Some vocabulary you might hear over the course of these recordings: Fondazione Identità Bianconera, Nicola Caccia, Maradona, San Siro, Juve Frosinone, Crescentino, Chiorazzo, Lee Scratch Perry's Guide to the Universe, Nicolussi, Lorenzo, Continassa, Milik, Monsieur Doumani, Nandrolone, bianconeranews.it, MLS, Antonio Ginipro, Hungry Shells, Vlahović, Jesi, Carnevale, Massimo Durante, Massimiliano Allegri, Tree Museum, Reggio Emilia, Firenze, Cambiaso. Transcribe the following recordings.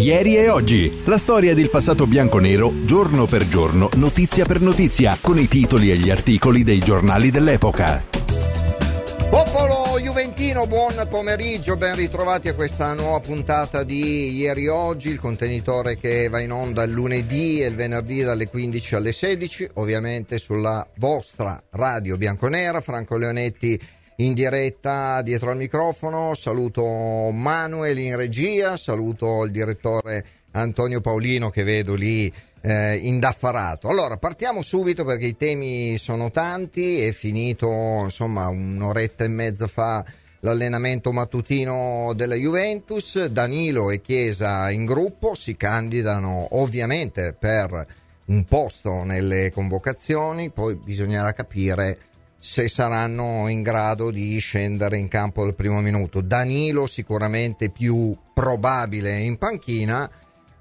Ieri e oggi, la storia del passato bianconero, giorno per giorno, notizia per notizia, con i titoli e gli articoli dei giornali dell'epoca. Popolo juventino, buon pomeriggio, ben ritrovati a questa nuova puntata di Ieri e Oggi, il contenitore che va in onda il lunedì e il venerdì dalle 15 alle 16, ovviamente sulla vostra radio bianconera. Franco Leonetti in diretta dietro al microfono, saluto Manuel in regia, saluto il direttore Antonio Paolino che vedo lì indaffarato. Allora partiamo subito perché i temi sono tanti, è finito insomma un'oretta e mezza fa l'allenamento mattutino della Juventus, Danilo e Chiesa in gruppo si candidano ovviamente per un posto nelle convocazioni, poi bisognerà capire se saranno in grado di scendere in campo al primo minuto. Danilo sicuramente più probabile in panchina,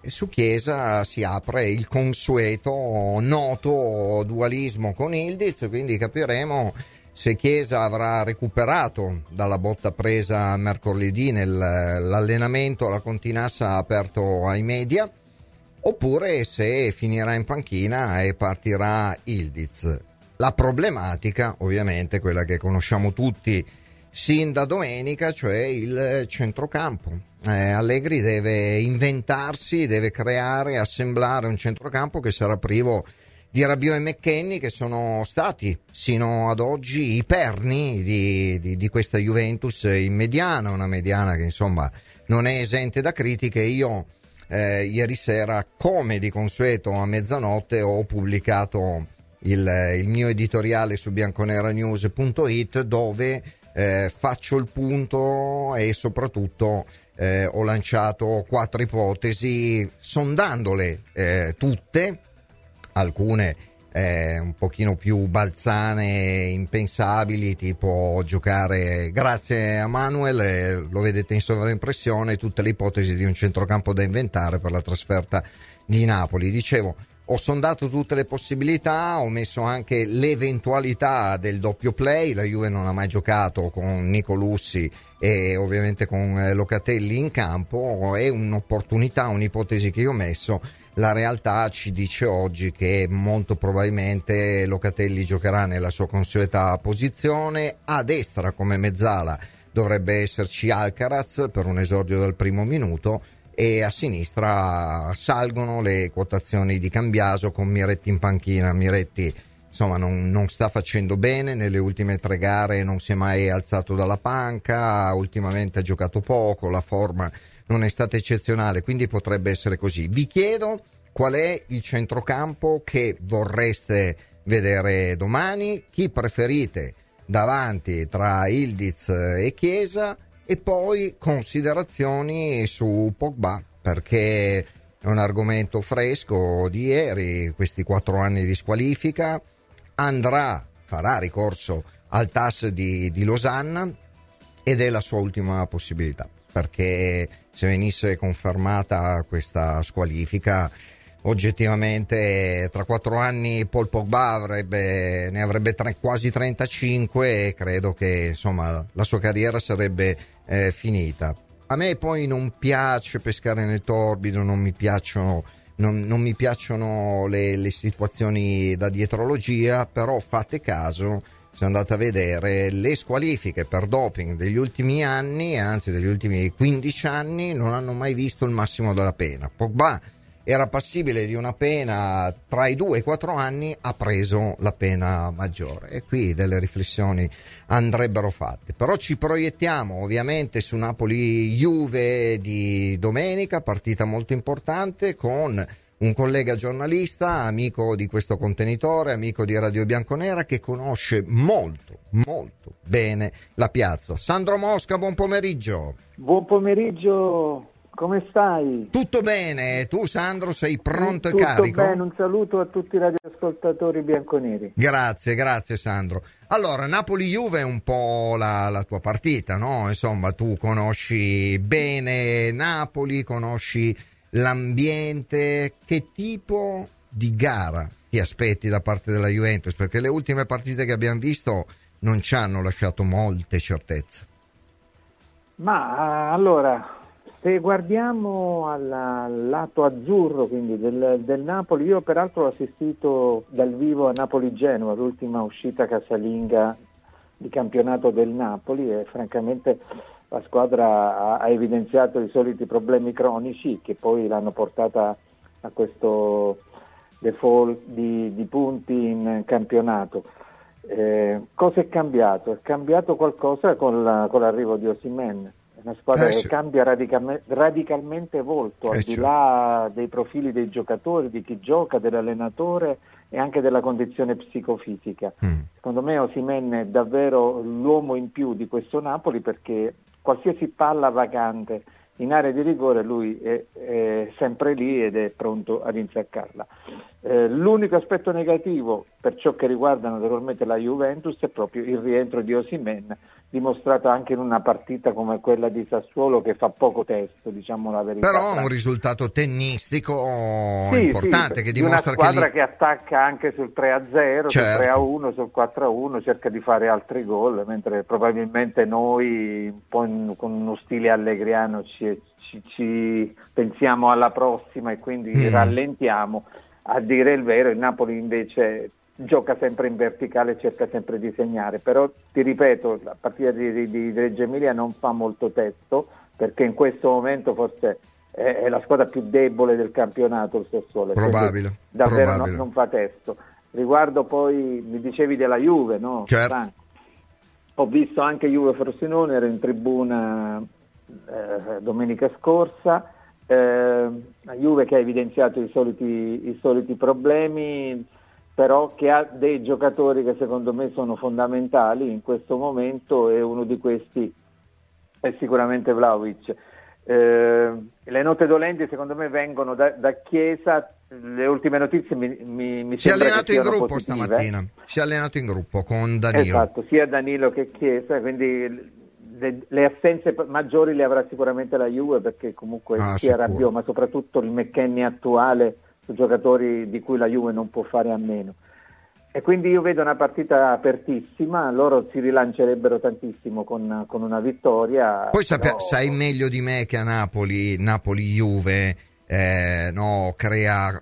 e su Chiesa si apre il consueto noto dualismo con Yıldız, quindi capiremo se Chiesa avrà recuperato dalla botta presa mercoledì nell'allenamento alla Continassa aperto ai media, oppure se finirà in panchina e partirà Yıldız. La problematica ovviamente quella che conosciamo tutti sin da domenica, cioè il centrocampo. Allegri deve inventarsi, deve creare, assemblare un centrocampo che sarà privo di Rabiot e McKennie, che sono stati sino ad oggi i perni di questa Juventus in mediana, una mediana che insomma non è esente da critiche. Io ieri sera, come di consueto a mezzanotte, ho pubblicato il mio editoriale su bianconeranews.it dove faccio il punto e soprattutto ho lanciato 4 ipotesi sondandole tutte, alcune un pochino più balzane, impensabili, tipo giocare, grazie a Manuel, lo vedete in sovraimpressione, tutte le ipotesi di un centrocampo da inventare per la trasferta di Napoli. Dicevo, ho sondato tutte le possibilità, ho messo anche l'eventualità del doppio play, la Juve non ha mai giocato con Nicolussi e ovviamente con Locatelli in campo, è un'opportunità, un'ipotesi che io ho messo. La realtà ci dice oggi che molto probabilmente Locatelli giocherà nella sua consueta posizione, a destra come mezzala dovrebbe esserci Alcaraz per un esordio dal primo minuto, e a sinistra salgono le quotazioni di Cambiaso con Miretti in panchina. Miretti insomma non sta facendo bene, nelle ultime 3 gare non si è mai alzato dalla panca, ultimamente ha giocato poco, la forma non è stata eccezionale, quindi potrebbe essere così. Vi chiedo qual è il centrocampo che vorreste vedere domani, chi preferite davanti tra Yıldız e Chiesa, e poi considerazioni su Pogba, perché è un argomento fresco di ieri, questi 4 anni di squalifica, farà ricorso al TAS di Losanna ed è la sua ultima possibilità, perché se venisse confermata questa squalifica oggettivamente tra 4 anni Paul Pogba ne avrebbe quasi 35 e credo che insomma la sua carriera sarebbe finita. A me poi non piace pescare nel torbido, non mi piacciono le situazioni da dietrologia, però fate caso, se andate a vedere le squalifiche per doping degli ultimi anni, anzi degli ultimi 15 anni, non hanno mai visto il massimo della pena. Pogba era passibile di una pena tra i 2 e i 4 anni, ha preso la pena maggiore, e qui delle riflessioni andrebbero fatte. Però ci proiettiamo ovviamente su Napoli-Juve di domenica, partita molto importante, con un collega giornalista, amico di questo contenitore, amico di Radio Bianconera, che conosce molto, molto bene la piazza. Sandro Mosca, buon pomeriggio. Buon pomeriggio. Come stai? Tutto bene, tu Sandro sei pronto e carico? Tutto bene, un saluto a tutti i radioascoltatori bianconeri. Grazie Sandro. Allora, Napoli-Juve è un po' la tua partita, no? Insomma, tu conosci bene Napoli, conosci l'ambiente, che tipo di gara ti aspetti da parte della Juventus? Perché le ultime partite che abbiamo visto non ci hanno lasciato molte certezze. Ma allora, Se guardiamo al lato azzurro, quindi del Napoli, io peraltro ho assistito dal vivo a Napoli-Genova, l'ultima uscita casalinga di campionato del Napoli, e francamente la squadra ha evidenziato i soliti problemi cronici che poi l'hanno portata a questo default di punti in campionato. Cosa è cambiato? È cambiato qualcosa con l'arrivo di Osimhen. Una squadra che cambia radicalmente volto, al di là dei profili dei giocatori, di chi gioca, dell'allenatore e anche della condizione psicofisica. Secondo me Osimhen è davvero l'uomo in più di questo Napoli, perché qualsiasi palla vacante in area di rigore lui è sempre lì ed è pronto ad insaccarla. L'unico aspetto negativo per ciò che riguarda naturalmente la Juventus è proprio il rientro di Osimhen, dimostrato anche in una partita come quella di Sassuolo che fa poco testo, diciamo la verità. Però un risultato tennistico importante, che dimostra una squadra che attacca anche sul 3-0, certo, sul 3-1, sul 4-1, cerca di fare altri gol, mentre probabilmente noi un po' con uno stile allegriano ci pensiamo alla prossima e quindi rallentiamo. A dire il vero, il Napoli invece gioca sempre in verticale, cerca sempre di segnare, però ti ripeto, la partita di Reggio Emilia non fa molto testo, perché in questo momento forse è la squadra più debole del campionato, il Sassuolo, probabile, davvero probabile. Non fa testo. Riguardo poi, mi dicevi della Juve, no? Certo. Ho visto anche Juve Frosinone, ero in tribuna domenica scorsa. La Juve che ha evidenziato i soliti problemi, però che ha dei giocatori che secondo me sono fondamentali in questo momento, e uno di questi è sicuramente Vlahović. Le note dolenti secondo me vengono da Chiesa. Le ultime notizie mi si è allenato in gruppo positive. Stamattina si è allenato in gruppo con Danilo, esatto, sia Danilo che Chiesa, quindi le assenze maggiori le avrà sicuramente la Juve, perché comunque sia Rabiot, ma soprattutto il McKennie attuale, sono giocatori di cui la Juve non può fare a meno, e quindi io vedo una partita apertissima. Loro si rilancerebbero tantissimo con una vittoria. Poi sai meglio di me che a Napoli-Juve crea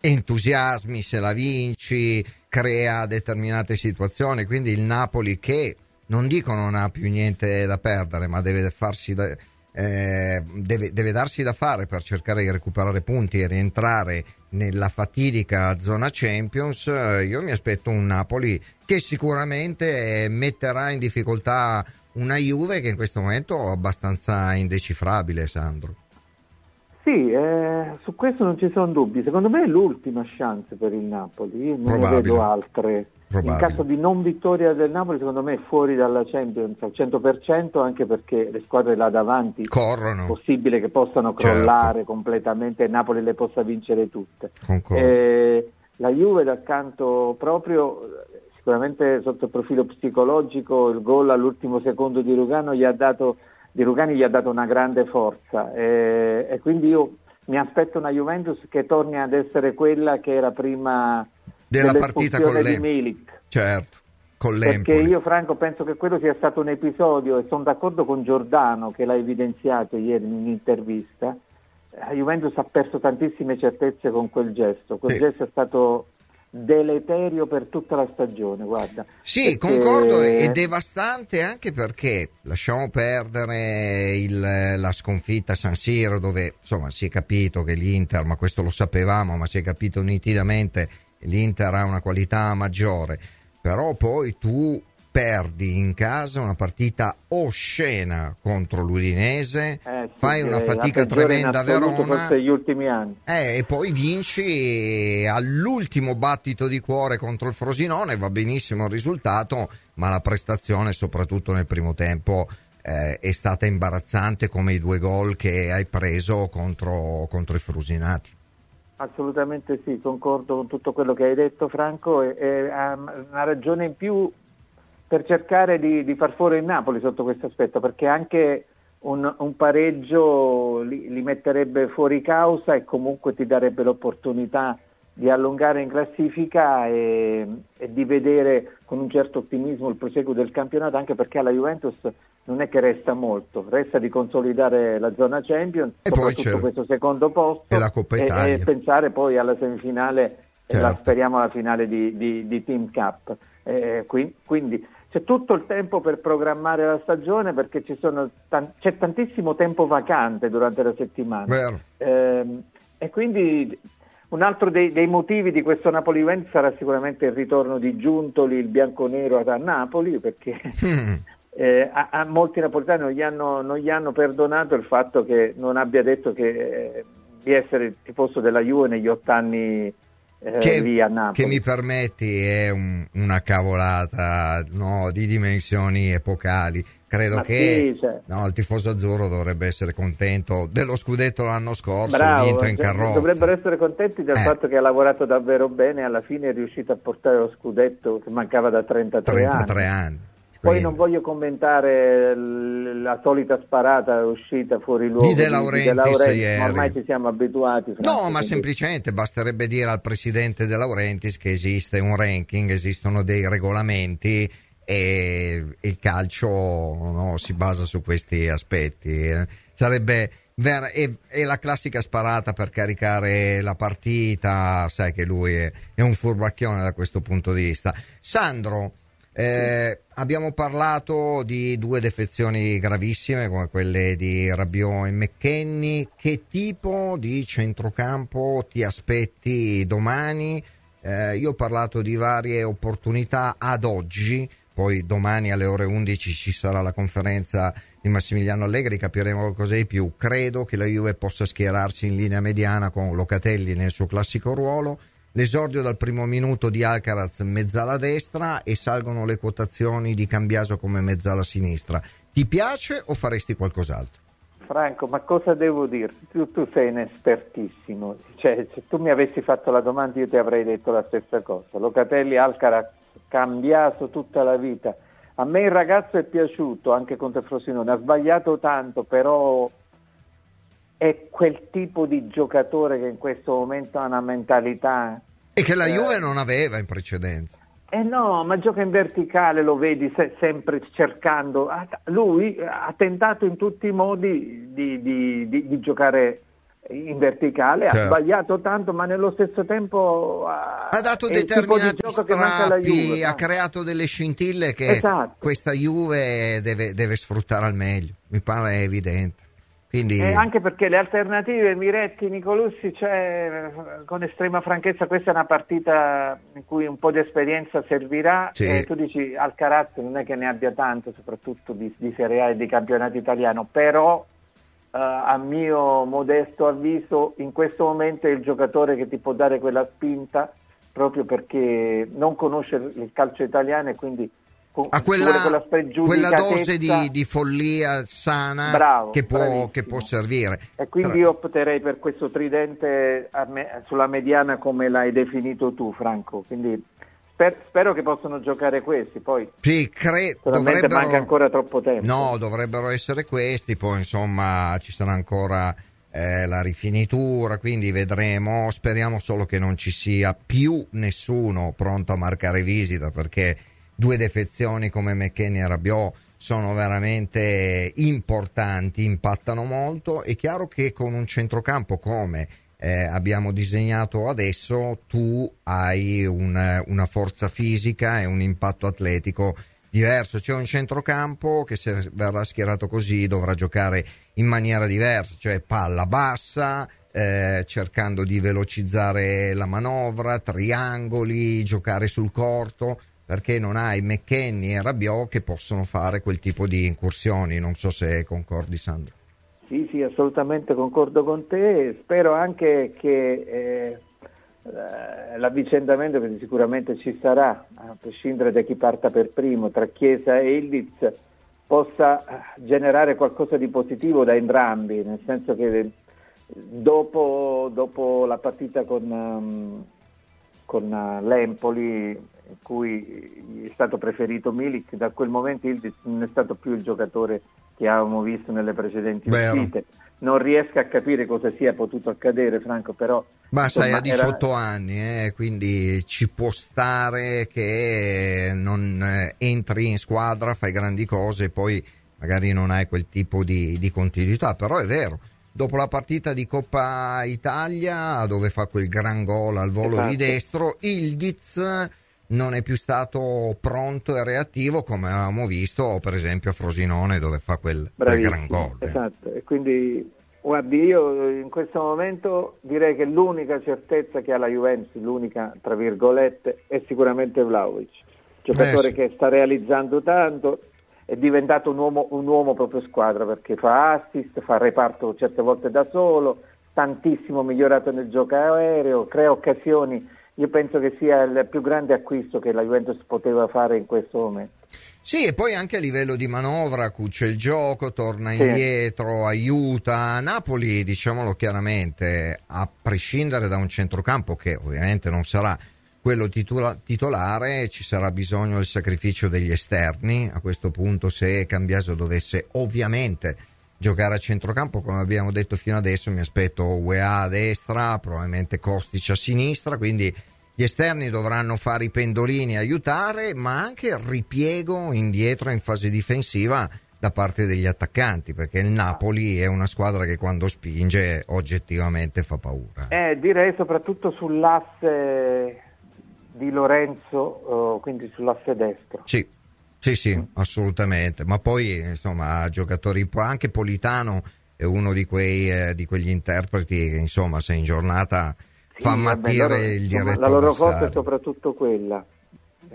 entusiasmi se la vinci, crea determinate situazioni, quindi il Napoli, che non dico non ha più niente da perdere, ma deve darsi da fare per cercare di recuperare punti e rientrare nella fatidica zona Champions. Io mi aspetto un Napoli che sicuramente metterà in difficoltà una Juve che in questo momento è abbastanza indecifrabile, Sandro. Sì, su questo non ci sono dubbi. Secondo me è l'ultima chance per il Napoli, io non ne vedo altre. Probabile. In caso di non vittoria del Napoli, secondo me è fuori dalla Champions al 100%, anche perché le squadre là davanti corrono, è possibile che possano crollare completamente e Napoli le possa vincere tutte. La Juve dal canto proprio, sicuramente sotto il profilo psicologico, il gol all'ultimo secondo di Rugani gli ha dato una grande forza, e quindi io mi aspetto una Juventus che torni ad essere quella che era prima della partita con di Milik, certo, con l'Empoli. Perché io, Franco, penso che quello sia stato un episodio, e sono d'accordo con Giordano che l'ha evidenziato ieri in un'intervista. La Juventus ha perso tantissime certezze con quel gesto. Gesto è stato deleterio per tutta la stagione, guarda. Sì, perché... concordo, è devastante, anche perché lasciamo perdere la sconfitta a San Siro, dove insomma si è capito che l'Inter, ma questo lo sapevamo, ma si è capito nitidamente l'Inter ha una qualità maggiore, però poi tu perdi in casa una partita oscena contro l'Udinese, fai una fatica tremenda a Verona gli ultimi anni. E poi vinci all'ultimo battito di cuore contro il Frosinone, va benissimo il risultato, ma la prestazione soprattutto nel primo tempo è stata imbarazzante, come i due gol che hai preso contro i frusinati. Assolutamente sì, concordo con tutto quello che hai detto, Franco, e ha una ragione in più per cercare di far fuori il Napoli sotto questo aspetto, perché anche un pareggio li metterebbe fuori causa e comunque ti darebbe l'opportunità di allungare in classifica e di vedere con un certo ottimismo il proseguo del campionato, anche perché alla Juventus non è che resta molto, resta di consolidare la zona Champions, e soprattutto poi questo secondo posto, e la Coppa Italia, e pensare poi alla semifinale, certo, la speriamo alla finale di Team Cup, quindi c'è tutto il tempo per programmare la stagione, perché ci sono c'è tantissimo tempo vacante durante la settimana, e quindi un altro dei motivi di questo Napoli-Juventus sarà sicuramente il ritorno di Giuntoli, il bianconero da Napoli, perché a molti napoletani non gli hanno perdonato il fatto che non abbia detto che di essere tifoso della Juve negli 8 anni lì a Napoli. Che, mi permetti, è una cavolata, no, di dimensioni epocali. Credo che il tifoso azzurro dovrebbe essere contento dello scudetto l'anno scorso, vinto in carrozza. Dovrebbero essere contenti del fatto che ha lavorato davvero bene e alla fine è riuscito a portare lo scudetto che mancava da 33 anni. Poi non voglio commentare la solita sparata uscita fuori luogo di De Laurentiis ieri. Ormai ci siamo abituati. Franco, ma semplicemente basterebbe dire al presidente De Laurentiis che esiste un ranking, esistono dei regolamenti e il calcio si basa su questi aspetti. Sarebbe è la classica sparata per caricare la partita. Sai che lui è un furbacchione da questo punto di vista. Sandro, abbiamo parlato di 2 defezioni gravissime come quelle di Rabiot e McKennie. Che tipo di centrocampo ti aspetti domani? Io ho parlato di varie opportunità ad oggi, poi domani alle ore 11 ci sarà la conferenza di Massimiliano Allegri, capiremo cosa di più. Credo che la Juve possa schierarsi in linea mediana con Locatelli nel suo classico ruolo, l'esordio dal primo minuto di Alcaraz mezzala destra, e salgono le quotazioni di Cambiaso come mezzala sinistra. Ti piace o faresti qualcos'altro? Franco, ma cosa devo dirti? Tu sei un espertissimo, cioè, se tu mi avessi fatto la domanda io ti avrei detto la stessa cosa. Locatelli, Alcaraz, Cambiaso tutta la vita. A me il ragazzo è piaciuto anche contro Frosinone, ha sbagliato tanto, però è quel tipo di giocatore che in questo momento ha una mentalità e che la Juve non aveva in precedenza. No, ma gioca in verticale, lo vedi sempre cercando. Lui ha tentato in tutti i modi di giocare in verticale, certo, ha sbagliato tanto, ma nello stesso tempo ha dato determinati strappi, ha creato delle scintille che questa Juve deve sfruttare al meglio, mi pare evidente. Quindi anche perché le alternative, Miretti, Nicolussi, con estrema franchezza questa è una partita in cui un po' di esperienza servirà, sì. Tu dici Alcaraz non è che ne abbia tanto, soprattutto di Serie A e di campionato italiano, però a mio modesto avviso in questo momento è il giocatore che ti può dare quella spinta, proprio perché non conosce il calcio italiano e quindi a quella dose di follia sana, che può servire. E quindi io opterei per questo tridente sulla mediana come l'hai definito tu, Franco, quindi spero che possano giocare questi. Poi manca ancora troppo tempo, dovrebbero essere questi, poi insomma ci sarà ancora la rifinitura, quindi vedremo. Speriamo solo che non ci sia più nessuno pronto a marcare visita, perché 2 defezioni come McKennie e Rabiot sono veramente importanti, impattano molto. È chiaro che con un centrocampo come abbiamo disegnato adesso, tu hai una forza fisica e un impatto atletico diverso. C'è un centrocampo che, se verrà schierato così, dovrà giocare in maniera diversa, cioè palla bassa, cercando di velocizzare la manovra, triangoli, giocare sul corto, perché non hai McKennie e Rabiot che possono fare quel tipo di incursioni. Non so se concordi, Sandro. Sì, assolutamente concordo con te. Spero anche che l'avvicendamento, perché sicuramente ci sarà, a prescindere da chi parta per primo, tra Chiesa e Yıldız, possa generare qualcosa di positivo da entrambi, nel senso che dopo la partita con l'Empoli, in cui è stato preferito Milik, da quel momento Yıldız non è stato più il giocatore che avevamo visto nelle precedenti uscite. Non riesco a capire cosa sia potuto accadere, Franco, però... Ma sai, ha 18 anni, quindi ci può stare che non entri in squadra, fai grandi cose e poi magari non hai quel tipo di continuità, però è vero. Dopo la partita di Coppa Italia, dove fa quel gran gol al volo, esatto, di destro, Yıldız non è più stato pronto e reattivo come avevamo visto per esempio a Frosinone, dove fa quel gran gol. Esatto, e quindi guardi, io in questo momento direi che l'unica certezza che ha la Juventus, l'unica tra virgolette, è sicuramente Vlahovic, giocatore sì, che sta realizzando tanto, è diventato un uomo proprio squadra, perché fa assist, fa reparto certe volte da solo, tantissimo migliorato nel gioco aereo, crea occasioni. Io penso che sia il più grande acquisto che la Juventus poteva fare in questo momento. Sì, e poi anche a livello di manovra cuce il gioco, torna indietro, aiuta Napoli, diciamolo chiaramente, a prescindere da un centrocampo che ovviamente non sarà quello titolare, ci sarà bisogno del sacrificio degli esterni a questo punto, se Cambiaso dovesse ovviamente giocare a centrocampo, come abbiamo detto fino adesso. Mi aspetto UEA a destra, probabilmente Kostić a sinistra, quindi gli esterni dovranno fare i pendolini, aiutare, ma anche il ripiego indietro in fase difensiva da parte degli attaccanti, perché il Napoli è una squadra che quando spinge oggettivamente fa paura. Direi soprattutto sull'asse di Lorenzo, quindi sull'asse destro. Sì, assolutamente, ma poi insomma giocatori, anche Politano è uno di quegli interpreti che insomma se in giornata fa mattire il diretto avversario. La loro forza è soprattutto quella.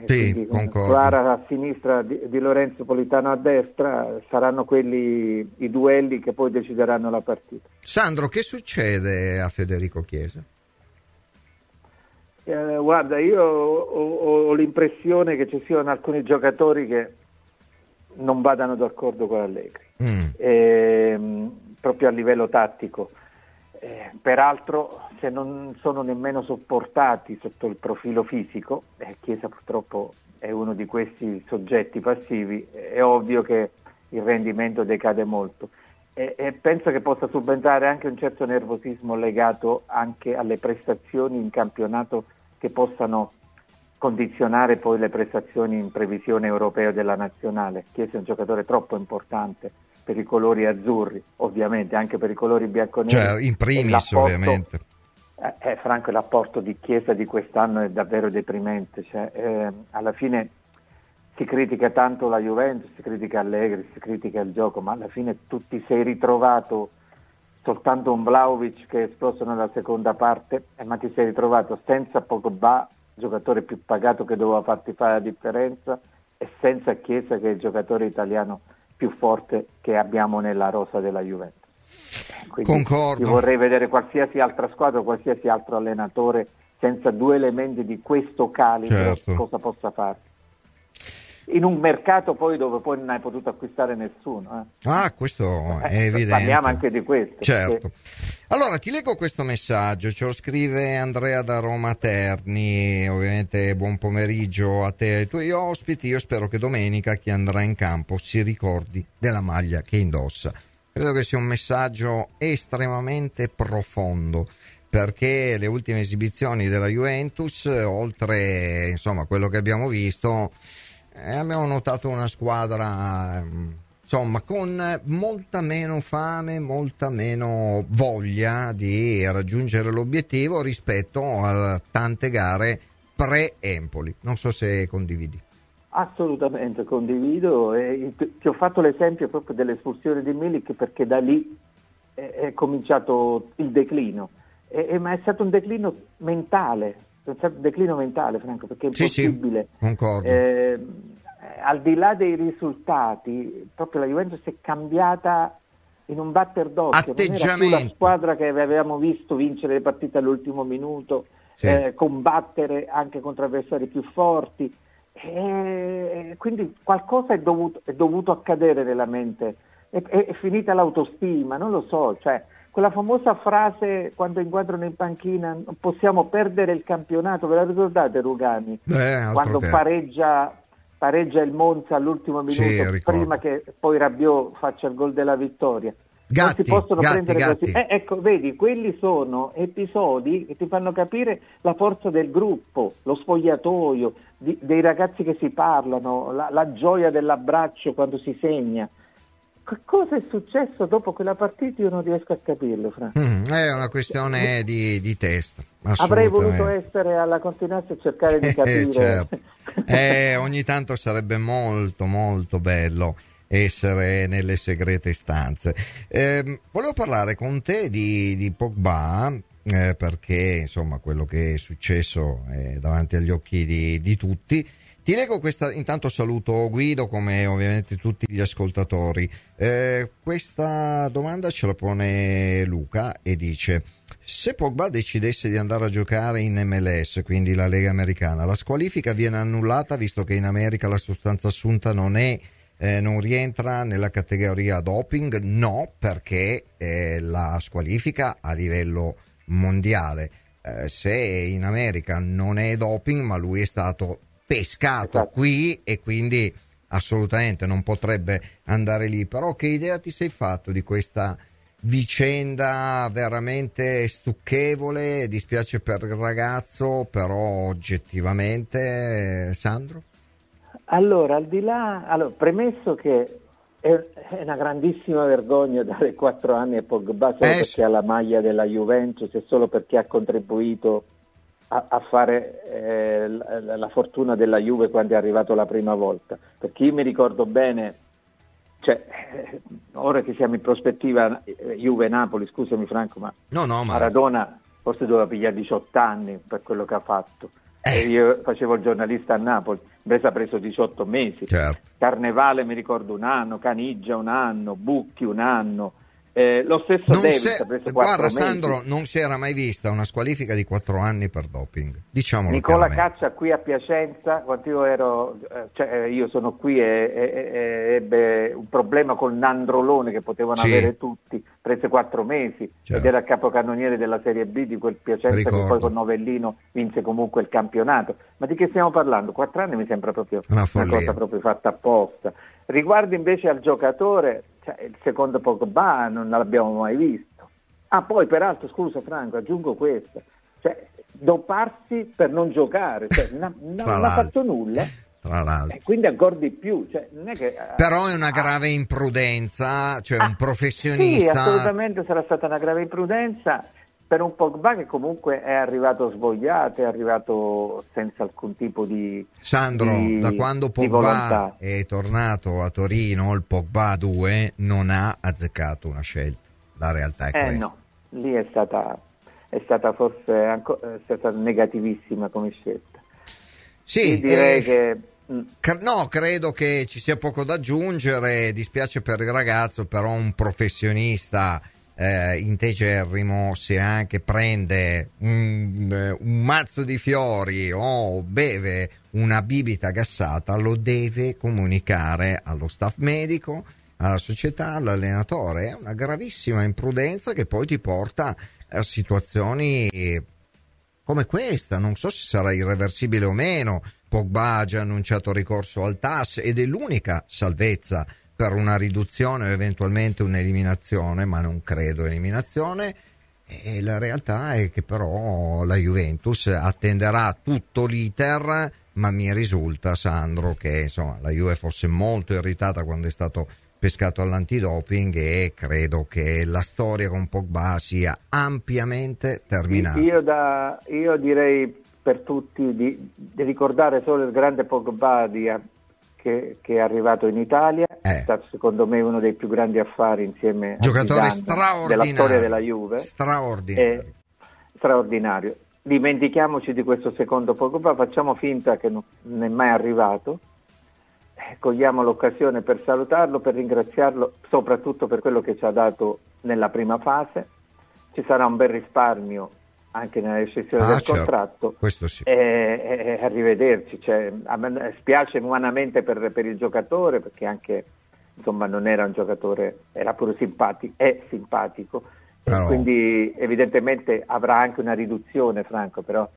Sì, concordo. Clara a sinistra di Lorenzo, Politano a destra, saranno quelli i duelli che poi decideranno la partita. Sandro, che succede a Federico Chiesa? Guarda, io ho l'impressione che ci siano alcuni giocatori che non vadano d'accordo con Allegri, proprio a livello tattico, peraltro se non sono nemmeno sopportati sotto il profilo fisico, Chiesa purtroppo è uno di questi soggetti passivi, è ovvio che il rendimento decade molto. E penso che possa subentrare anche un certo nervosismo legato anche alle prestazioni in campionato, che possano condizionare poi le prestazioni in previsione europea della nazionale. Chiesa è un giocatore troppo importante per i colori azzurri, ovviamente anche per i colori bianconeri, cioè in primis ovviamente. Franco, l'apporto di Chiesa di quest'anno è davvero deprimente, cioè, alla fine si critica tanto la Juventus, si critica Allegri, si critica il gioco, ma alla fine tu ti sei ritrovato soltanto un Vlahovic che è esploso nella seconda parte, ma ti sei ritrovato senza Pogba, giocatore più pagato che doveva farti fare la differenza, e senza Chiesa, che è il giocatore italiano più forte che abbiamo nella rosa della Juventus. Quindi concordo. Io vorrei vedere qualsiasi altra squadra, qualsiasi altro allenatore senza due elementi di questo calibro, certo, cosa possa fare. In un mercato poi dove poi non hai potuto acquistare nessuno. Questo è evidente. Parliamo anche di questo. Certo. Perché... Allora ti leggo questo messaggio, ce lo scrive Andrea da Roma Terni. Ovviamente buon pomeriggio a te e ai tuoi ospiti. Io spero che domenica chi andrà in campo si ricordi della maglia che indossa. Credo che sia un messaggio estremamente profondo, perché le ultime esibizioni della Juventus, oltre insomma quello che abbiamo visto, abbiamo notato una squadra insomma con molta meno fame, molta meno voglia di raggiungere l'obiettivo rispetto a tante gare pre-Empoli. Non so se condividi. Assolutamente condivido, e ti ho fatto l'esempio proprio dell'espulsione di Milik, perché da lì è cominciato il declino, ma è stato un declino mentale. Franco, perché è impossibile. Concordo. Al di là dei risultati, proprio la Juventus è cambiata in un batter d'occhio. Atteggiamento. Non era più la squadra che avevamo visto vincere le partite all'ultimo minuto, combattere anche contro avversari più forti, quindi qualcosa è dovuto accadere nella mente, è finita l'autostima, non lo so, cioè quella famosa frase quando inquadrano in panchina: possiamo perdere il campionato, ve la ricordate Rugani? Quando pareggia il Monza all'ultimo minuto, prima che poi Rabiot faccia il gol della vittoria. Gatti, non si possono prendere così. Ecco, vedi, quelli sono episodi che ti fanno capire la forza del gruppo, lo spogliatoio, dei ragazzi che si parlano, la gioia dell'abbraccio quando si segna. Cosa è successo dopo quella partita? Io non riesco a capirlo, Franco. È una questione di testa. Avrei voluto essere alla Continenza e cercare di capire. Certo. Ogni tanto sarebbe molto, molto bello essere nelle segrete stanze. Volevo parlare con te di Pogba, perché insomma quello che è successo è davanti agli occhi di tutti. Ti leggo questa, intanto saluto Guido come ovviamente tutti gli ascoltatori, questa domanda ce la pone Luca e dice: se Pogba decidesse di andare a giocare in MLS, quindi la Lega Americana, la squalifica viene annullata visto che in America la sostanza assunta non rientra nella categoria doping? No, perché la squalifica a livello mondiale, se in America non è doping ma lui è stato pescato, esatto, qui, e quindi assolutamente non potrebbe andare lì. Però che idea ti sei fatto di questa vicenda veramente stucchevole? Dispiace per il ragazzo, però oggettivamente, Sandro? Allora, al di là, premesso che è una grandissima vergogna dare 4 anni a Pogba solo perché ha la maglia della Juventus e solo perché ha contribuito a fare la fortuna della Juve quando è arrivato la prima volta, perché io mi ricordo bene, cioè ora che siamo in prospettiva Juve-Napoli, scusami Franco, ma Maradona forse doveva pigliare 18 anni per quello che ha fatto. Io facevo il giornalista a Napoli, invece ha preso 18 mesi, certo. Carnevale mi ricordo 1 anno, Caniggia 1 anno, Bucchi 1 anno. Lo stesso Davis ha preso 4 mesi. Sandro, non si era mai vista una squalifica di 4 anni per doping, diciamolo. Nicola Caccia qui a Piacenza, quando io ero, io sono qui, e ebbe un problema col nandrolone che potevano avere tutti, prese 4 mesi, certo, ed era capocannoniere della Serie B di quel Piacenza. Ricordo che poi con Novellino vinse comunque il campionato. Ma di che stiamo parlando? 4 anni mi sembra proprio una cosa proprio fatta apposta. Riguardo invece al giocatore, il secondo Pogba non l'abbiamo mai visto. Poi peraltro, scusa Franco, aggiungo questo, doparsi per non giocare, non ha fatto nulla, tra l'altro, e quindi ancora di più, non è che, però è una grave imprudenza, un professionista. Sì, assolutamente sarà stata una grave imprudenza per un Pogba che comunque è arrivato svogliato, è arrivato senza alcun tipo di, Sandro, da quando Pogba è tornato a Torino, il Pogba 2 non ha azzeccato una scelta. La realtà è questa. No, lì è stata forse è stata negativissima come scelta. Sì, direi che no, credo che ci sia poco da aggiungere. Dispiace per il ragazzo, però un professionista integerrimo, se anche prende un mazzo di fiori o beve una bibita gassata, lo deve comunicare allo staff medico, alla società, all'allenatore. È una gravissima imprudenza che poi ti porta a situazioni come questa. Non so se sarà irreversibile o meno. Pogba ha già annunciato ricorso al TAS ed è l'unica salvezza per una riduzione o eventualmente un'eliminazione, ma non credo eliminazione. E la realtà è che però la Juventus attenderà tutto l'iter, ma mi risulta, Sandro, che insomma la Juve fosse molto irritata quando è stato pescato all'antidoping, e credo che la storia con Pogba sia ampiamente terminata. Io direi per tutti di ricordare solo il grande Pogba che è arrivato in Italia, è stato secondo me uno dei più grandi affari insieme giocatore a straordinario della storia della Juve, straordinario. Dimentichiamoci di questo secondo Pogba, facciamo finta che non è mai arrivato, cogliamo l'occasione per salutarlo, per ringraziarlo soprattutto per quello che ci ha dato nella prima fase. Ci sarà un bel risparmio anche nella rescissione del contratto. Questo sì. E arrivederci. A me spiace umanamente per il giocatore, perché anche insomma non era un giocatore, era pure simpatico, però, quindi evidentemente avrà anche una riduzione, Franco, però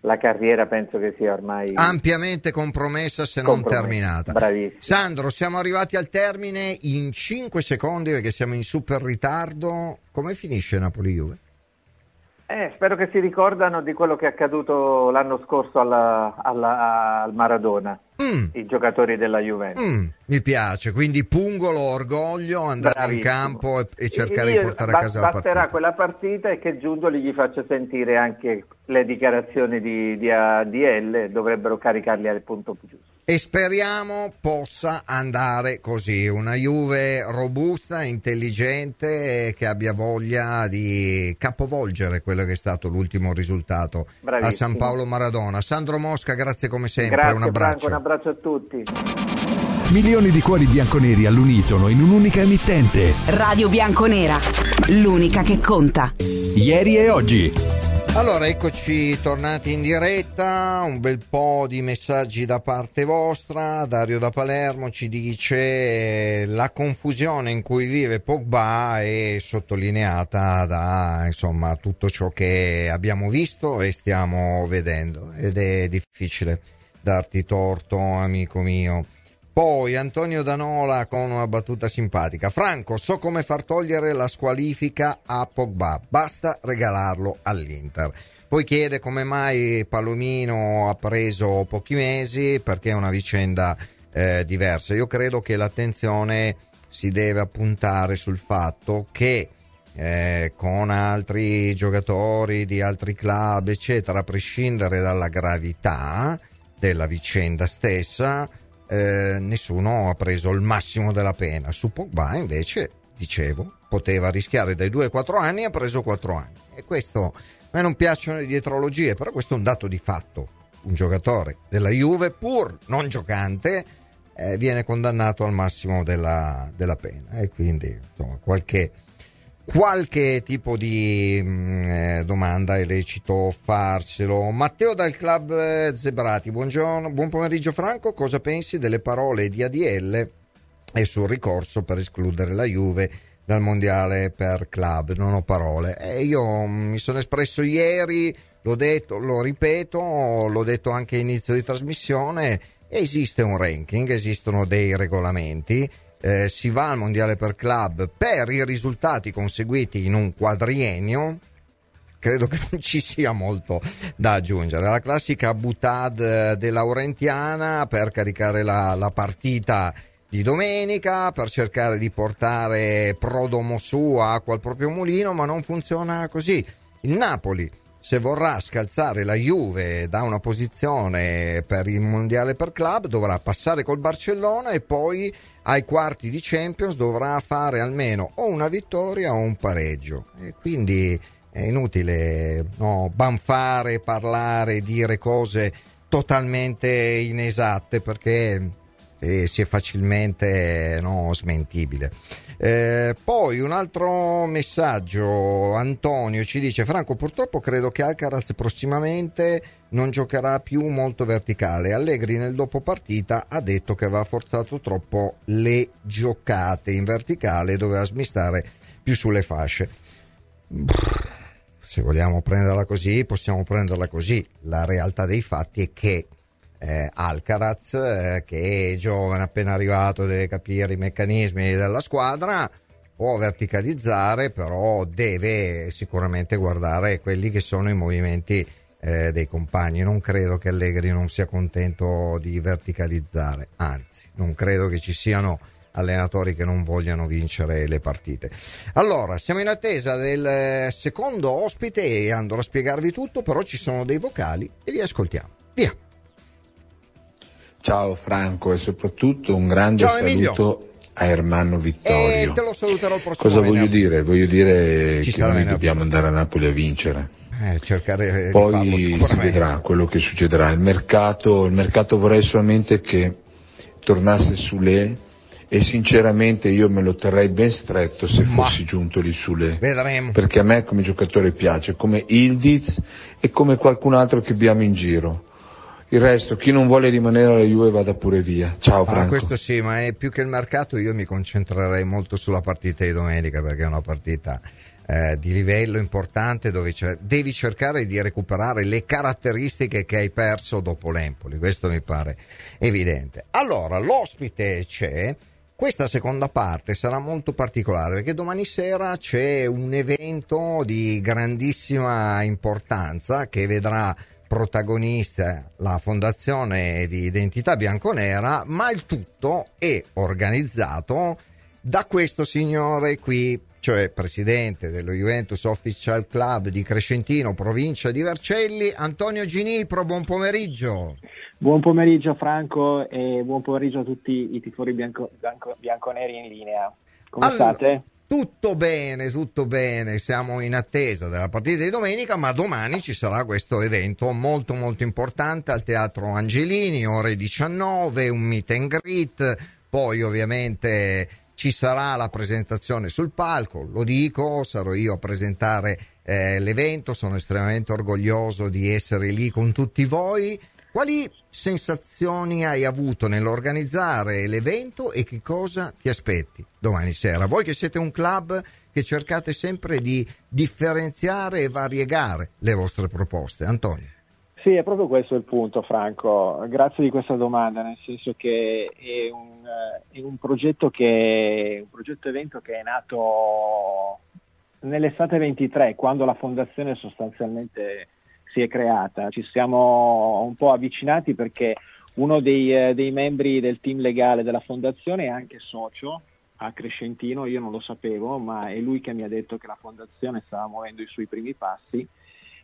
la carriera penso che sia ormai ampiamente compromessa, se non terminata. Bravissimo. Sandro, siamo arrivati al termine in 5 secondi perché siamo in super ritardo. Come finisce Napoli-Juve? Spero che si ricordano di quello che è accaduto l'anno scorso al Maradona, i giocatori della Juventus. Mi piace, quindi pungolo, orgoglio, andare bravissimo in campo e cercare di portare a casa la partita. Basterà quella partita e che Giuntoli gli faccia sentire anche le dichiarazioni di ADL, dovrebbero caricarli al punto giusto. E speriamo possa andare così, una Juve robusta, intelligente, che abbia voglia di capovolgere quello che è stato l'ultimo risultato a San Paolo Maradona. Sandro Mosca, grazie come sempre, grazie, un abbraccio. Franco, un abbraccio a tutti. Milioni di cuori bianconeri all'unisono in un'unica emittente. Radio Bianconera, l'unica che conta. Ieri e oggi. Allora, eccoci tornati in diretta, un bel po' di messaggi da parte vostra. Dario da Palermo ci dice la confusione in cui vive Pogba è sottolineata da, insomma, tutto ciò che abbiamo visto e stiamo vedendo, ed è difficile darti torto, amico mio. Poi Antonio Danola con una battuta simpatica. Franco, so come far togliere la squalifica a Pogba, basta regalarlo all'Inter. Poi chiede come mai Palomino ha preso pochi mesi, perché è una vicenda diversa. Io credo che l'attenzione si deve puntare sul fatto che con altri giocatori di altri club, eccetera, a prescindere dalla gravità della vicenda stessa, nessuno ha preso il massimo della pena. Su Pogba invece, dicevo, poteva rischiare dai 2 ai 4 anni, ha preso 4 anni. E questo, a me non piacciono le dietrologie, però questo è un dato di fatto. Un giocatore della Juve, pur non giocante, viene condannato al massimo della pena. E quindi, insomma, qualche tipo di domanda è lecito farselo. Matteo dal Club Zebrati, buongiorno, buon pomeriggio Franco, cosa pensi delle parole di ADL e sul ricorso per escludere la Juve dal mondiale per club? Non ho parole, io mi sono espresso ieri, l'ho detto, lo ripeto, l'ho detto anche all'inizio di trasmissione, esiste un ranking, esistono dei regolamenti. Si va al mondiale per club per i risultati conseguiti in un quadriennio. Credo che non ci sia molto da aggiungere. La classica butad de Laurentiana per caricare la partita di domenica, per cercare di portare prodomo su acqua al proprio mulino, ma non funziona così. Il Napoli, se vorrà scalzare la Juve da una posizione per il mondiale per club, dovrà passare col Barcellona e poi ai quarti di Champions dovrà fare almeno o una vittoria o un pareggio. E quindi è inutile banfare, parlare, dire cose totalmente inesatte, perché si è facilmente smentibile. Poi un altro messaggio, Antonio ci dice: Franco, purtroppo credo che Alcaraz prossimamente non giocherà più molto verticale. Allegri nel dopo partita ha detto che aveva forzato troppo le giocate in verticale, doveva smistare più sulle fasce. Se vogliamo prenderla così, possiamo prenderla così. La realtà dei fatti è che Alcaraz, che è giovane, appena arrivato, deve capire i meccanismi della squadra, può verticalizzare, però deve sicuramente guardare quelli che sono i movimenti dei compagni. Non credo che Allegri non sia contento di verticalizzare, anzi, non credo che ci siano allenatori che non vogliano vincere le partite. Allora, siamo in attesa del secondo ospite e andrò a spiegarvi tutto, però ci sono dei vocali e li ascoltiamo. Via! Ciao Franco, e soprattutto un grande saluto a Ermanno Vittorio. E te lo saluterò il prossimo. Cosa voglio dire? Voglio dire che noi dobbiamo andare a Napoli a vincere. Cercare poi si vedrà quello che succederà. Il mercato vorrei solamente che tornasse Sule, e sinceramente io me lo terrei ben stretto se fossi giunto lì Sule. Vedremo. Perché a me come giocatore piace, come Yıldız e come qualcun altro che abbiamo in giro. Il resto, chi non vuole rimanere alla Juve vada pure via. Ciao Franco. Questo sì, ma è più che il mercato, io mi concentrerei molto sulla partita di domenica, perché è una partita di livello importante, dove devi cercare di recuperare le caratteristiche che hai perso dopo l'Empoli. Questo mi pare evidente. Allora, l'ospite c'è. Questa seconda parte sarà molto particolare, perché domani sera c'è un evento di grandissima importanza che vedrà protagonista la Fondazione di Identità Bianconera, ma il tutto è organizzato da questo signore qui, cioè presidente dello Juventus Official Club di Crescentino, provincia di Vercelli, Antonio Ginipro. Buon pomeriggio. Buon pomeriggio Franco e buon pomeriggio a tutti i tifosi bianconeri in linea. Come state? Tutto bene, siamo in attesa della partita di domenica, ma domani ci sarà questo evento molto molto importante al Teatro Angelini, ore 19, un meet and greet, poi ovviamente ci sarà la presentazione sul palco, lo dico, sarò io a presentare l'evento, sono estremamente orgoglioso di essere lì con tutti voi. Quali sensazioni hai avuto nell'organizzare l'evento e che cosa ti aspetti domani sera? Voi che siete un club che cercate sempre di differenziare e variegare le vostre proposte. Antonio. Sì, è proprio questo il punto, Franco. Grazie di questa domanda, nel senso che è un progetto evento che è nato nell'estate 23, quando la fondazione sostanzialmente si è creata. Ci siamo un po' avvicinati perché uno dei membri del team legale della fondazione è anche socio a Crescentino, io non lo sapevo, ma è lui che mi ha detto che la fondazione stava muovendo i suoi primi passi.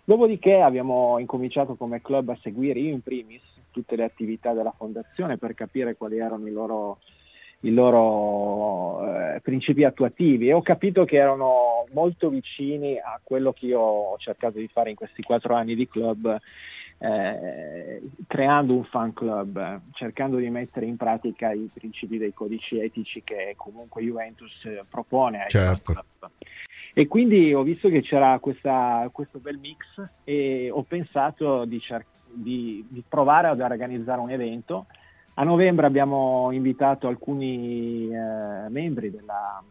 Dopodiché abbiamo incominciato come club a seguire, io in primis, tutte le attività della fondazione per capire quali erano i loro principi attuativi, e ho capito che erano molto vicini a quello che io ho cercato di fare in questi 4 anni di club, creando un fan club, cercando di mettere in pratica i principi dei codici etici che comunque Juventus propone ai fan club. E quindi ho visto che c'era questo bel mix e ho pensato di provare ad organizzare un evento. A novembre abbiamo invitato alcuni membri della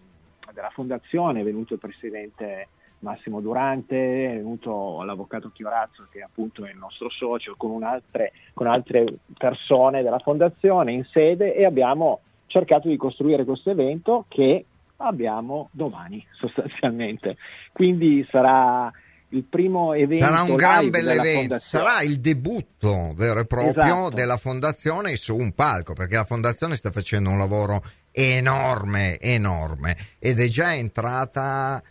fondazione, è venuto il presidente Massimo Durante, è venuto l'avvocato Chiorazzo, che appunto è il nostro socio, con altre persone della fondazione in sede, e abbiamo cercato di costruire questo evento che abbiamo domani sostanzialmente. Quindi sarà il primo evento. Sarà un gran bell'evento, sarà il debutto vero e proprio, esatto, della fondazione su un palco, perché la fondazione sta facendo un lavoro enorme ed è già entrata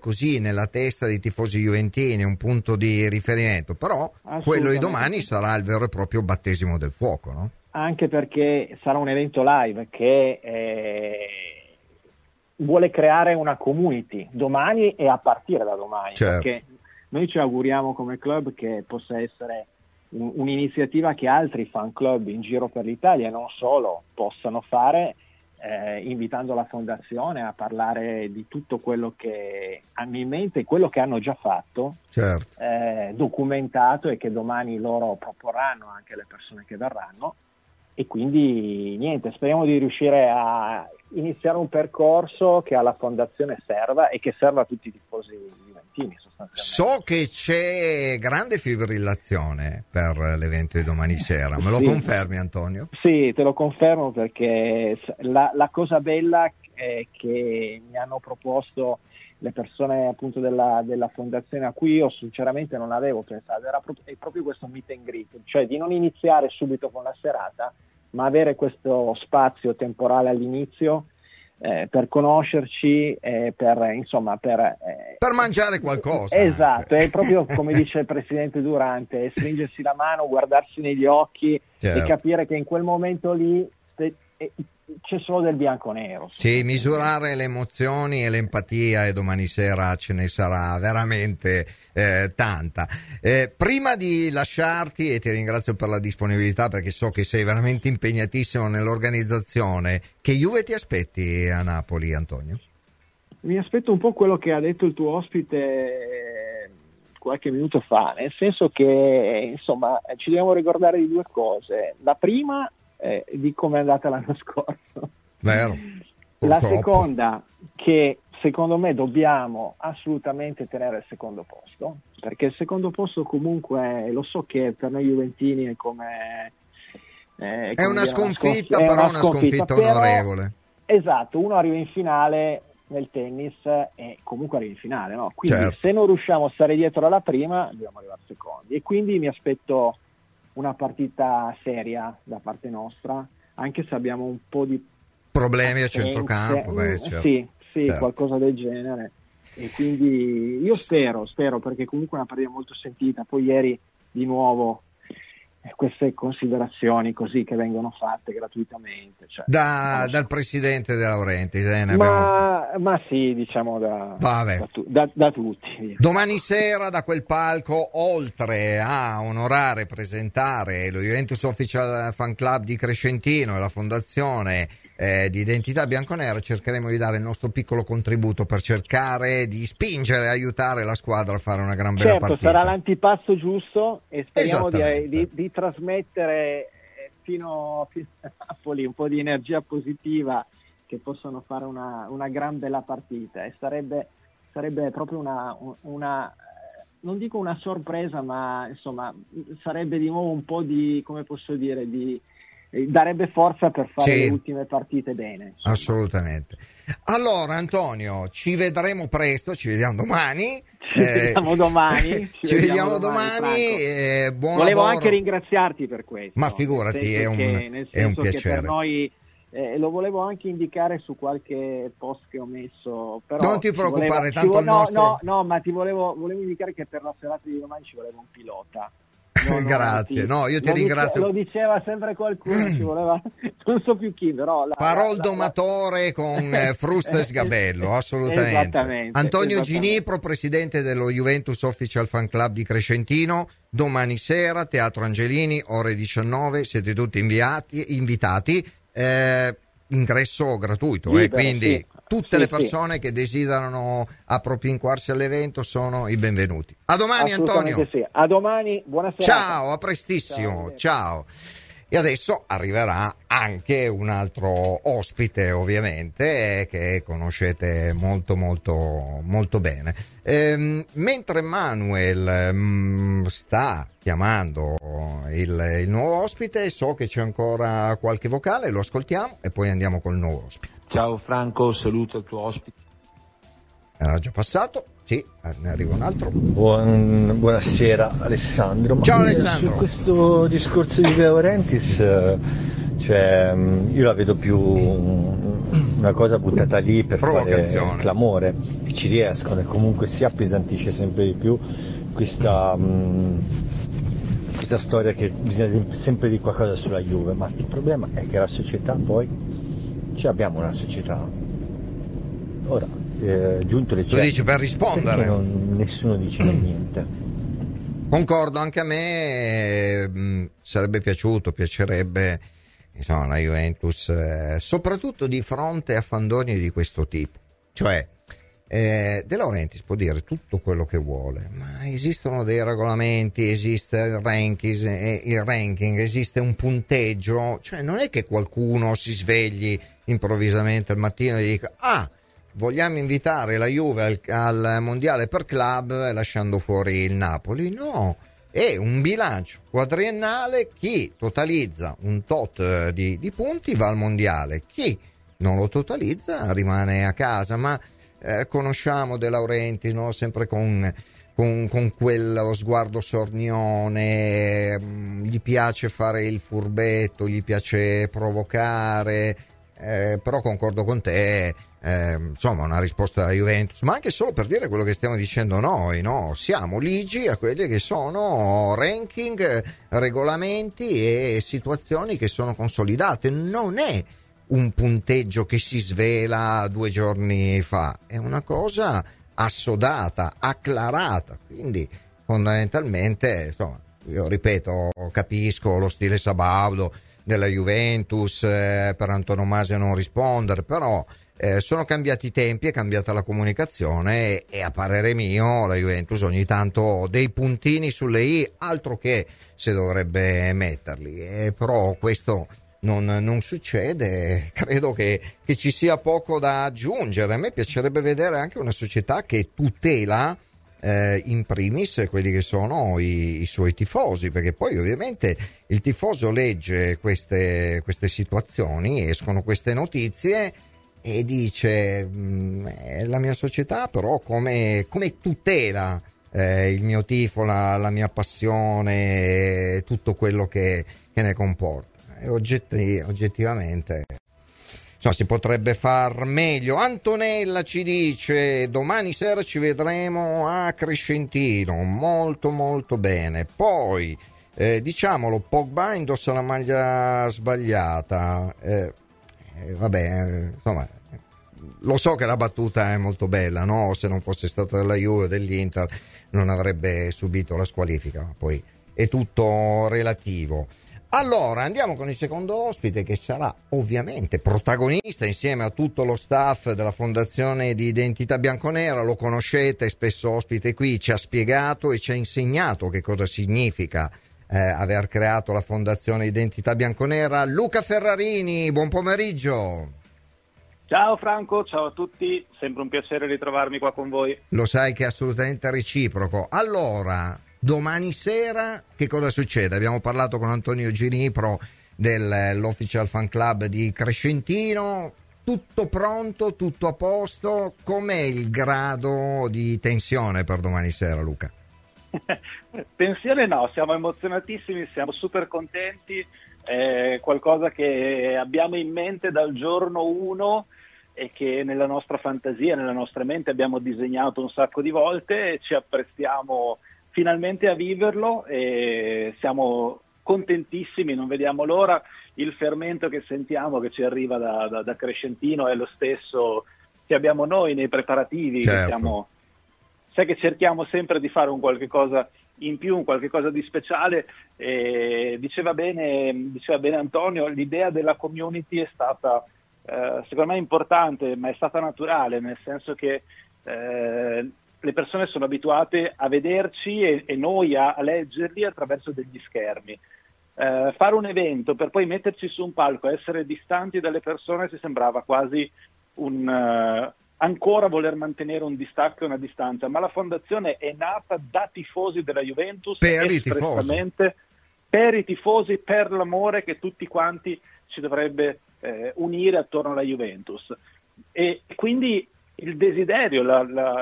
così nella testa dei tifosi juventini, un punto di riferimento, però quello di domani sarà il vero e proprio battesimo del fuoco, no? Anche perché sarà un evento live che vuole creare una community domani e a partire da domani, certo, perché noi ci auguriamo come club che possa essere un'iniziativa che altri fan club in giro per l'Italia e non solo possano fare, invitando la fondazione a parlare di tutto quello che hanno in mente e quello che hanno già fatto, certo, documentato, e che domani loro proporranno anche alle persone che verranno. E quindi niente, speriamo di riuscire a iniziare un percorso che alla fondazione serva e che serva a tutti i tifosi juventini sostanzialmente. So che c'è grande fibrillazione per l'evento di domani sera, me lo sì, confermi Antonio? Sì, te lo confermo, perché la cosa bella è che mi hanno proposto le persone appunto della fondazione, a cui io sinceramente non avevo pensato, è proprio questo meet and greet, cioè di non iniziare subito con la serata, ma avere questo spazio temporale all'inizio per conoscerci, per mangiare qualcosa. Esatto, è proprio come dice il presidente Durante, stringersi la mano, guardarsi negli occhi, certo, e capire che in quel momento lì c'è solo del bianco-nero. Sì, misurare le emozioni e l'empatia, e domani sera ce ne sarà veramente tanta. Prima di lasciarti, e ti ringrazio per la disponibilità perché so che sei veramente impegnatissimo nell'organizzazione, che Juve ti aspetti a Napoli, Antonio? Mi aspetto un po' quello che ha detto il tuo ospite qualche minuto fa, nel senso che insomma ci dobbiamo ricordare di 2 cose. La prima, di come è andata l'anno scorso. Vero. La seconda, che secondo me dobbiamo assolutamente tenere il secondo posto, perché il secondo posto comunque, lo so che per noi juventini è come è una sconfitta, però una sconfitta onorevole. Esatto, uno arriva in finale nel tennis e comunque arrivi in finale, no? Quindi certo, se non riusciamo a stare dietro alla prima dobbiamo arrivare secondi, e quindi mi aspetto una partita seria da parte nostra, anche se abbiamo un po' di problemi a centrocampo, certo. Sì, certo, qualcosa del genere, e quindi io spero, perché comunque è una partita molto sentita. Poi ieri di nuovo queste considerazioni così che vengono fatte gratuitamente, cioè, dal presidente De Laurentiis, ma sì, diciamo da tutti. Domani sera da quel palco, oltre a onorare e presentare lo Juventus Official Fan Club di Crescentino e la Fondazione di Identità Bianconera, cercheremo di dare il nostro piccolo contributo per cercare di spingere e aiutare la squadra a fare una gran bella partita. Sarà l'antipasto giusto, e speriamo di trasmettere fino a Napoli un po' di energia positiva, che possono fare una gran bella partita, e sarebbe proprio una non dico una sorpresa, ma insomma sarebbe di nuovo un po' di, come posso dire, di darebbe forza per fare le ultime partite bene. Assolutamente. Allora Antonio, ci vedremo presto, ci vediamo domani. Ci vediamo domani. Volevo anche ringraziarti per questo. Ma figurati, è un piacere. Che per noi lo volevo anche indicare su qualche post che ho messo, però non ti preoccupare, ma ti volevo indicare che per la serata di domani ci voleva un pilota. Grazie, io ti ringrazio. Lo diceva sempre qualcuno, ci voleva, non so più chi, però Domatore con frusta e sgabello, assolutamente. Antonio Ginipro, presidente dello Juventus Official Fan Club di Crescentino, domani sera Teatro Angelini, ore 19, siete tutti invitati, ingresso gratuito, quindi tutte le persone che desiderano appropinquarsi all'evento sono i benvenuti. A domani, Antonio. Sì. A domani, buona serata. Ciao, a prestissimo. Ciao. E adesso arriverà anche un altro ospite, ovviamente, che conoscete molto molto molto bene. Mentre Manuel sta chiamando il nuovo ospite, so che c'è ancora qualche vocale, lo ascoltiamo e poi andiamo col nuovo ospite. Ciao Franco, saluto il tuo ospite. Era già passato? Sì, ne arriva un altro. Buonasera Alessandro. Ciao Alessandro. Su questo discorso di De Laurentiis, cioè, io la vedo più una cosa buttata lì per fare clamore, che ci riescono, e comunque si appesantisce sempre di più questa storia che bisogna sempre dire qualcosa sulla Juve, ma il problema è che la società poi... Cioè abbiamo una società ora Giuntoli c'è. Tu dici per rispondere, nessuno dice niente. Concordo, anche a me sarebbe piacerebbe, insomma, la Juventus soprattutto di fronte a fandonie di questo tipo, cioè De Laurentiis può dire tutto quello che vuole, ma esistono dei regolamenti, esiste il ranking, esiste un punteggio, cioè non è che qualcuno si svegli improvvisamente al mattino e dica vogliamo invitare la Juve al mondiale per club lasciando fuori il Napoli. No, è un bilancio quadriennale, chi totalizza un tot di punti va al mondiale, chi non lo totalizza rimane a casa. Ma conosciamo De Laurentiis, no? Sempre con quello sguardo sornione, gli piace fare il furbetto, gli piace provocare, però concordo con te, insomma una risposta alla Juventus, ma anche solo per dire quello che stiamo dicendo noi, no? Siamo ligi a quelli che sono ranking, regolamenti e situazioni che sono consolidate, non è un punteggio che si svela 2 giorni fa, è una cosa assodata, acclarata, quindi fondamentalmente, insomma, io ripeto, capisco lo stile sabaudo della Juventus, per antonomasia non rispondere, però sono cambiati i tempi, è cambiata la comunicazione e a parere mio la Juventus ogni tanto dei puntini sulle i, altro che se dovrebbe metterli, però questo non succede. Credo che ci sia poco da aggiungere. A me piacerebbe vedere anche una società che tutela in primis quelli che sono i suoi tifosi, perché poi ovviamente il tifoso legge queste situazioni, escono queste notizie e dice la mia società però come tutela il mio tifo, la mia passione, tutto quello che ne comporta, e oggettivamente insomma, si potrebbe far meglio. Antonella ci dice: domani sera ci vedremo a Crescentino, molto molto bene. Poi diciamolo, Pogba indossa la maglia sbagliata. Vabbè, insomma, lo so che la battuta è molto bella, no? Se non fosse stata della Juve o dell'Inter non avrebbe subito la squalifica, ma poi è tutto relativo. Allora andiamo con il secondo ospite, che sarà ovviamente protagonista insieme a tutto lo staff della Fondazione di Identità Bianconera. Lo conoscete, spesso ospite qui, ci ha spiegato e ci ha insegnato che cosa significa aver creato la Fondazione Identità Bianconera. Luca Ferrarini, buon pomeriggio. Ciao Franco, ciao a tutti, sempre un piacere ritrovarmi qua con voi. Lo sai che è assolutamente reciproco. Allora, domani sera che cosa succede? Abbiamo parlato con Antonio Ginipro dell'Official Fan Club di Crescentino. Tutto pronto, tutto a posto? Com'è il grado di tensione per domani sera, Luca? Tensione no, siamo emozionatissimi, siamo super contenti, è qualcosa che abbiamo in mente dal giorno 1 e che nella nostra fantasia, nella nostra mente abbiamo disegnato un sacco di volte, e ci apprestiamo finalmente a viverlo e siamo contentissimi, non vediamo l'ora. Il fermento che sentiamo che ci arriva da Crescentino è lo stesso che abbiamo noi nei preparativi, certo. Sai che cerchiamo sempre di fare un qualche cosa in più, un qualche cosa di speciale. Diceva bene Antonio, l'idea della community è stata secondo me importante, ma è stata naturale, nel senso che le persone sono abituate a vederci e noi a leggerli attraverso degli schermi. Fare un evento per poi metterci su un palco, essere distanti dalle persone, ci sembrava quasi ancora voler mantenere un distacco e una distanza, ma la fondazione è nata da tifosi della Juventus, per i tifosi, per l'amore che tutti quanti ci dovrebbe unire attorno alla Juventus, e quindi il desiderio,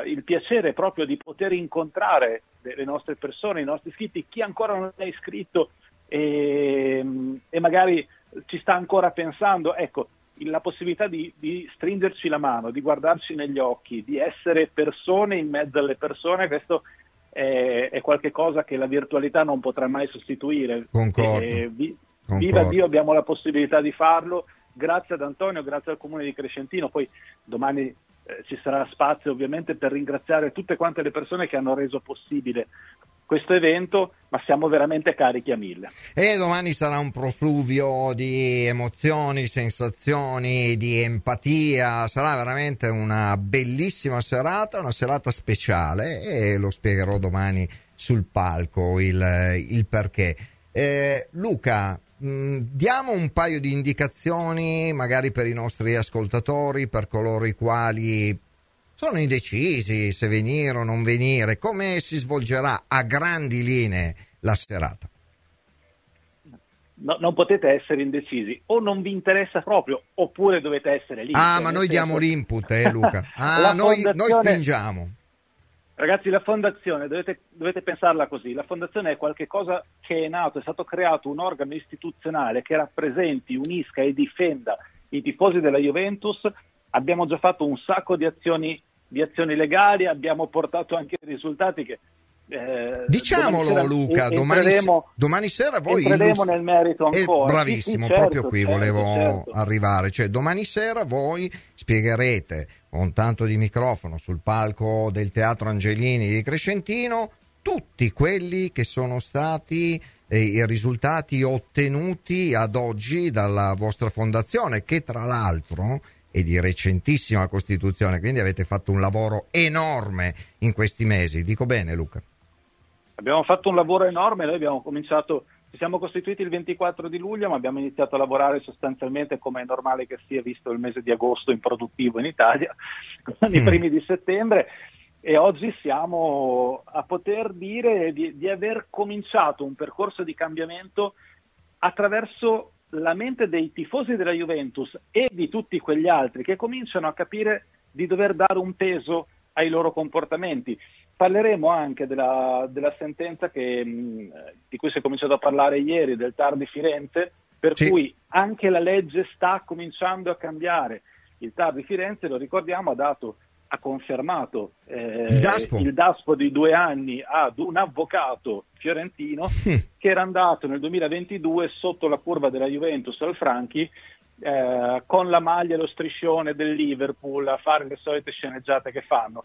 il piacere proprio di poter incontrare le nostre persone, i nostri iscritti, chi ancora non è iscritto e magari ci sta ancora pensando, ecco, la possibilità di stringerci la mano, di guardarci negli occhi, di essere persone in mezzo alle persone, questo è qualche cosa che la virtualità non potrà mai sostituire. Concordo. Viva Dio, abbiamo la possibilità di farlo, grazie ad Antonio, grazie al Comune di Crescentino. Poi domani ci sarà spazio ovviamente per ringraziare tutte quante le persone che hanno reso possibile questo evento, ma siamo veramente carichi a 1000. E domani sarà un profluvio di emozioni, sensazioni, di empatia, sarà veramente una bellissima serata, una serata speciale, e lo spiegherò domani sul palco il perché. Luca, diamo un paio di indicazioni magari per i nostri ascoltatori, per coloro i quali sono indecisi se venire o non venire. Come si svolgerà a grandi linee la serata? No, non potete essere indecisi, o non vi interessa proprio, oppure dovete essere lì. Ah, ma noi diamo l'input, Luca. Ah, noi spingiamo. Ragazzi, la fondazione, dovete pensarla così, la fondazione è qualcosa che è nato, è stato creato un organo istituzionale che rappresenti, unisca e difenda i tifosi della Juventus. Abbiamo già fatto un sacco di azioni legali, abbiamo portato anche risultati che diciamolo domani sera, Luca, domani sera voi nel merito ancora. Bravissimo, sì, certo, proprio qui volevo arrivare, cioè domani sera voi spiegherete con tanto di microfono sul palco del Teatro Angelini di Crescentino tutti quelli che sono stati i risultati ottenuti ad oggi dalla vostra fondazione, che tra l'altro e di recentissima costituzione, quindi avete fatto un lavoro enorme in questi mesi, dico bene Luca? Abbiamo fatto un lavoro enorme, noi abbiamo cominciato, ci siamo costituiti il 24 di luglio, ma abbiamo iniziato a lavorare sostanzialmente, come è normale che sia visto il mese di agosto improduttivo in Italia, con i primi di settembre, e oggi siamo a poter dire di aver cominciato un percorso di cambiamento attraverso la mente dei tifosi della Juventus e di tutti quegli altri che cominciano a capire di dover dare un peso ai loro comportamenti. Parleremo anche della sentenza di cui si è cominciato a parlare ieri, del TAR di Firenze, per sì. cui anche la legge sta cominciando a cambiare. Il TAR di Firenze, lo ricordiamo, ha confermato il daspo di 2 anni ad un avvocato fiorentino che era andato nel 2022 sotto la curva della Juventus al Franchi, con la maglia e lo striscione del Liverpool a fare le solite sceneggiate che fanno.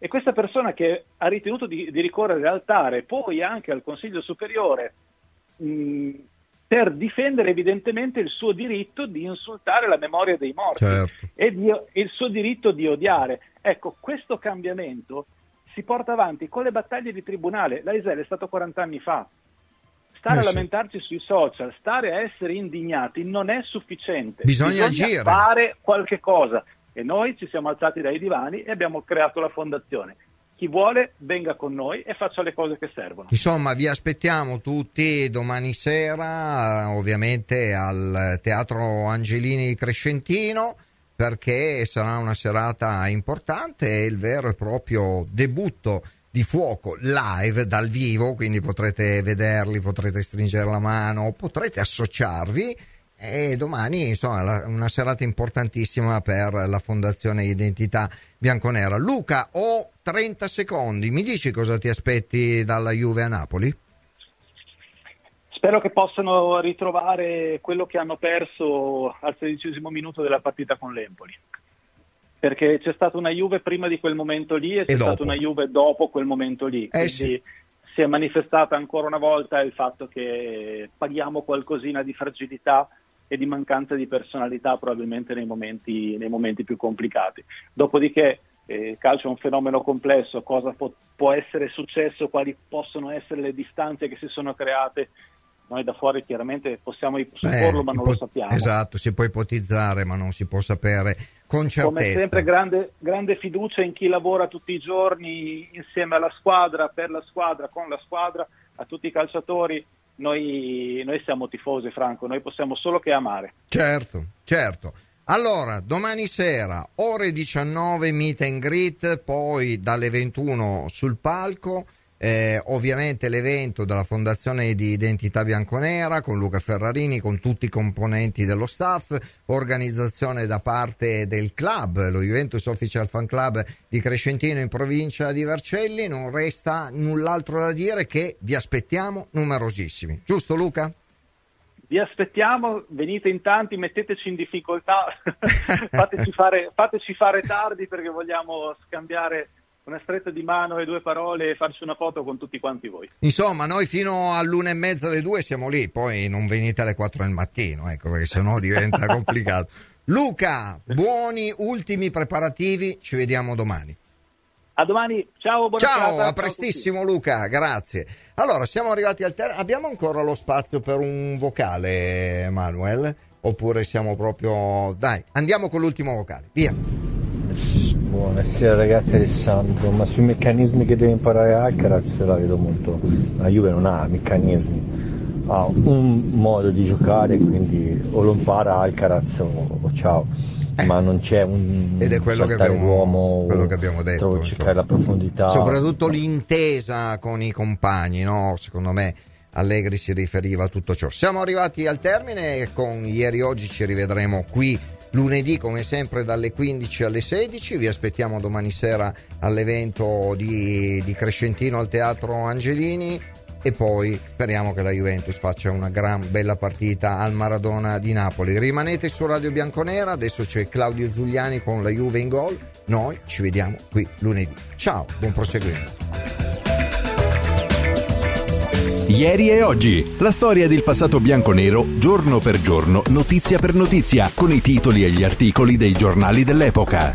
E questa persona, che ha ritenuto di ricorrere al TAR e poi anche al Consiglio Superiore per difendere evidentemente il suo diritto di insultare la memoria dei morti, certo. e il suo diritto di odiare. Ecco, questo cambiamento si porta avanti con le battaglie di tribunale. L'Aisel è stato 40 anni fa. Stare a lamentarci sui social, stare a essere indignati non è sufficiente. Bisogna agire, fare qualche cosa. E noi ci siamo alzati dai divani e abbiamo creato la fondazione. Chi vuole venga con noi e faccia le cose che servono. Insomma, vi aspettiamo tutti domani sera, ovviamente al Teatro Angelini Crescentino, perché sarà una serata importante, è il vero e proprio debutto di fuoco live dal vivo, quindi potrete vederli, potrete stringere la mano, potrete associarvi. E domani, insomma, una serata importantissima per la Fondazione Identità Bianconera. Luca, ho 30 secondi. Mi dici cosa ti aspetti dalla Juve a Napoli? Spero che possano ritrovare quello che hanno perso al 16° minuto della partita con l'Empoli. Perché c'è stata una Juve prima di quel momento lì e c'è stata una Juve dopo quel momento lì. Quindi... sì. Si è manifestata ancora una volta il fatto che paghiamo qualcosina di fragilità e di mancanza di personalità probabilmente nei momenti più complicati. Dopodiché il calcio è un fenomeno complesso, cosa può essere successo, quali possono essere le distanze che si sono create. Noi da fuori chiaramente possiamo supporlo, ma non lo sappiamo. Esatto, si può ipotizzare, ma non si può sapere con certezza. Come sempre, grande fiducia in chi lavora tutti i giorni insieme alla squadra, per la squadra, con la squadra, a tutti i calciatori. Noi siamo tifosi, Franco, noi possiamo solo che amare. Certo, certo. Allora, domani sera, ore 19, meet and greet, poi dalle 21 sul palco. Ovviamente l'evento della Fondazione di Identità Bianconera con Luca Ferrarini, con tutti i componenti dello staff, organizzazione da parte del club, lo Juventus Official Fan Club di Crescentino in provincia di Vercelli. Non resta null'altro da dire che vi aspettiamo numerosissimi, giusto Luca? Vi aspettiamo, venite in tanti, metteteci in difficoltà, fateci fare tardi, perché vogliamo scambiare una stretta di mano e 2 parole e farci una foto con tutti quanti voi. Insomma, noi fino all'1:30 alle 2 siamo lì, poi non venite alle 4 del mattino, ecco, perché sennò diventa complicato. Luca, buoni ultimi preparativi, ci vediamo domani. A domani, ciao, buona serata. Ciao, a prestissimo Luca, grazie. Allora, siamo arrivati al abbiamo ancora lo spazio per un vocale, Manuel? Oppure siamo proprio... Dai, andiamo con l'ultimo vocale, via. Buonasera ragazzi, Alessandro, ma sui meccanismi che deve imparare Alcaraz la vedo molto, la Juve non ha meccanismi, ha un modo di giocare, quindi o lo impara Alcaraz o ciao, ma non c'è un ed è quello che abbiamo detto, cercare la profondità, soprattutto l'intesa con i compagni, no? Secondo me Allegri si riferiva a tutto ciò. Siamo arrivati al termine e con Ieri Oggi ci rivedremo qui lunedì come sempre dalle 15 alle 16, vi aspettiamo domani sera all'evento di Crescentino al Teatro Angelini e poi speriamo che la Juventus faccia una gran bella partita al Maradona di Napoli. Rimanete su Radio Bianconera, adesso c'è Claudio Zuliani con la Juve in gol, noi ci vediamo qui lunedì. Ciao, buon proseguimento. Ieri e oggi, la storia del passato bianconero, giorno per giorno, notizia per notizia, con i titoli e gli articoli dei giornali dell'epoca.